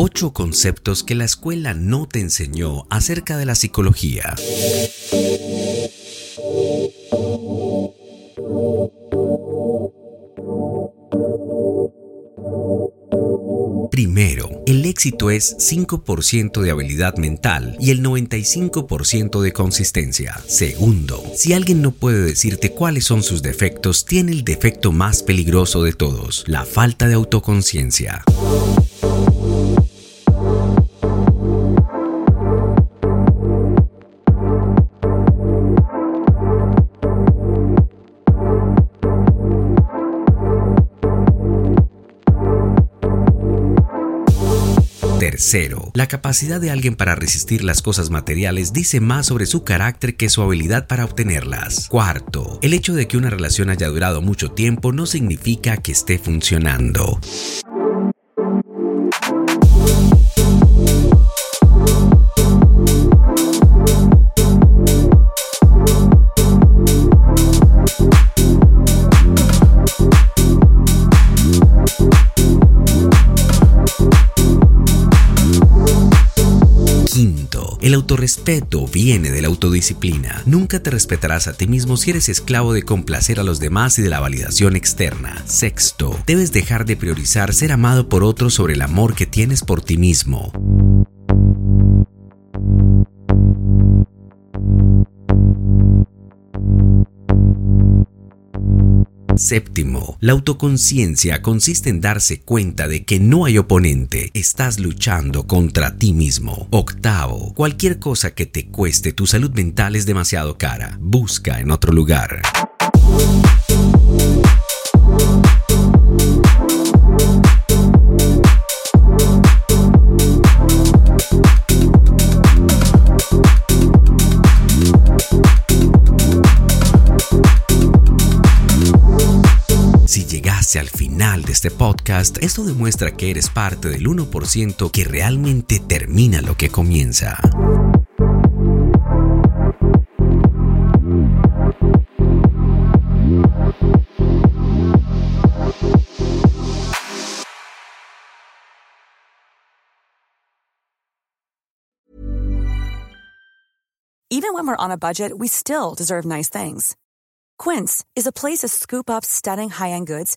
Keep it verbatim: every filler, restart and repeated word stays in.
Ocho conceptos que la escuela no te enseñó acerca de la psicología. Primero, el éxito es cinco por ciento de habilidad mental y el noventa y cinco por ciento de consistencia. Segundo, si alguien no puede decirte cuáles son sus defectos, tiene el defecto más peligroso de todos, la falta de autoconciencia. Tercero, la capacidad de alguien para resistir las cosas materiales dice más sobre su carácter que su habilidad para obtenerlas. Cuarto, el hecho de que una relación haya durado mucho tiempo no significa que esté funcionando. El autorrespeto viene de la autodisciplina. Nunca te respetarás a ti mismo si eres esclavo de complacer a los demás y de la validación externa. Sexto, debes dejar de priorizar ser amado por otros sobre el amor que tienes por ti mismo. Séptimo, la autoconciencia consiste en darse cuenta de que no hay oponente, estás luchando contra ti mismo. Octavo, cualquier cosa que te cueste tu salud mental es demasiado cara, busca en otro lugar. Hacia el final de este podcast, esto demuestra que eres parte del uno por ciento que realmente termina lo que comienza. Even when we're on a budget, we still deserve nice things. Quince is a place to scoop up stunning high-end goods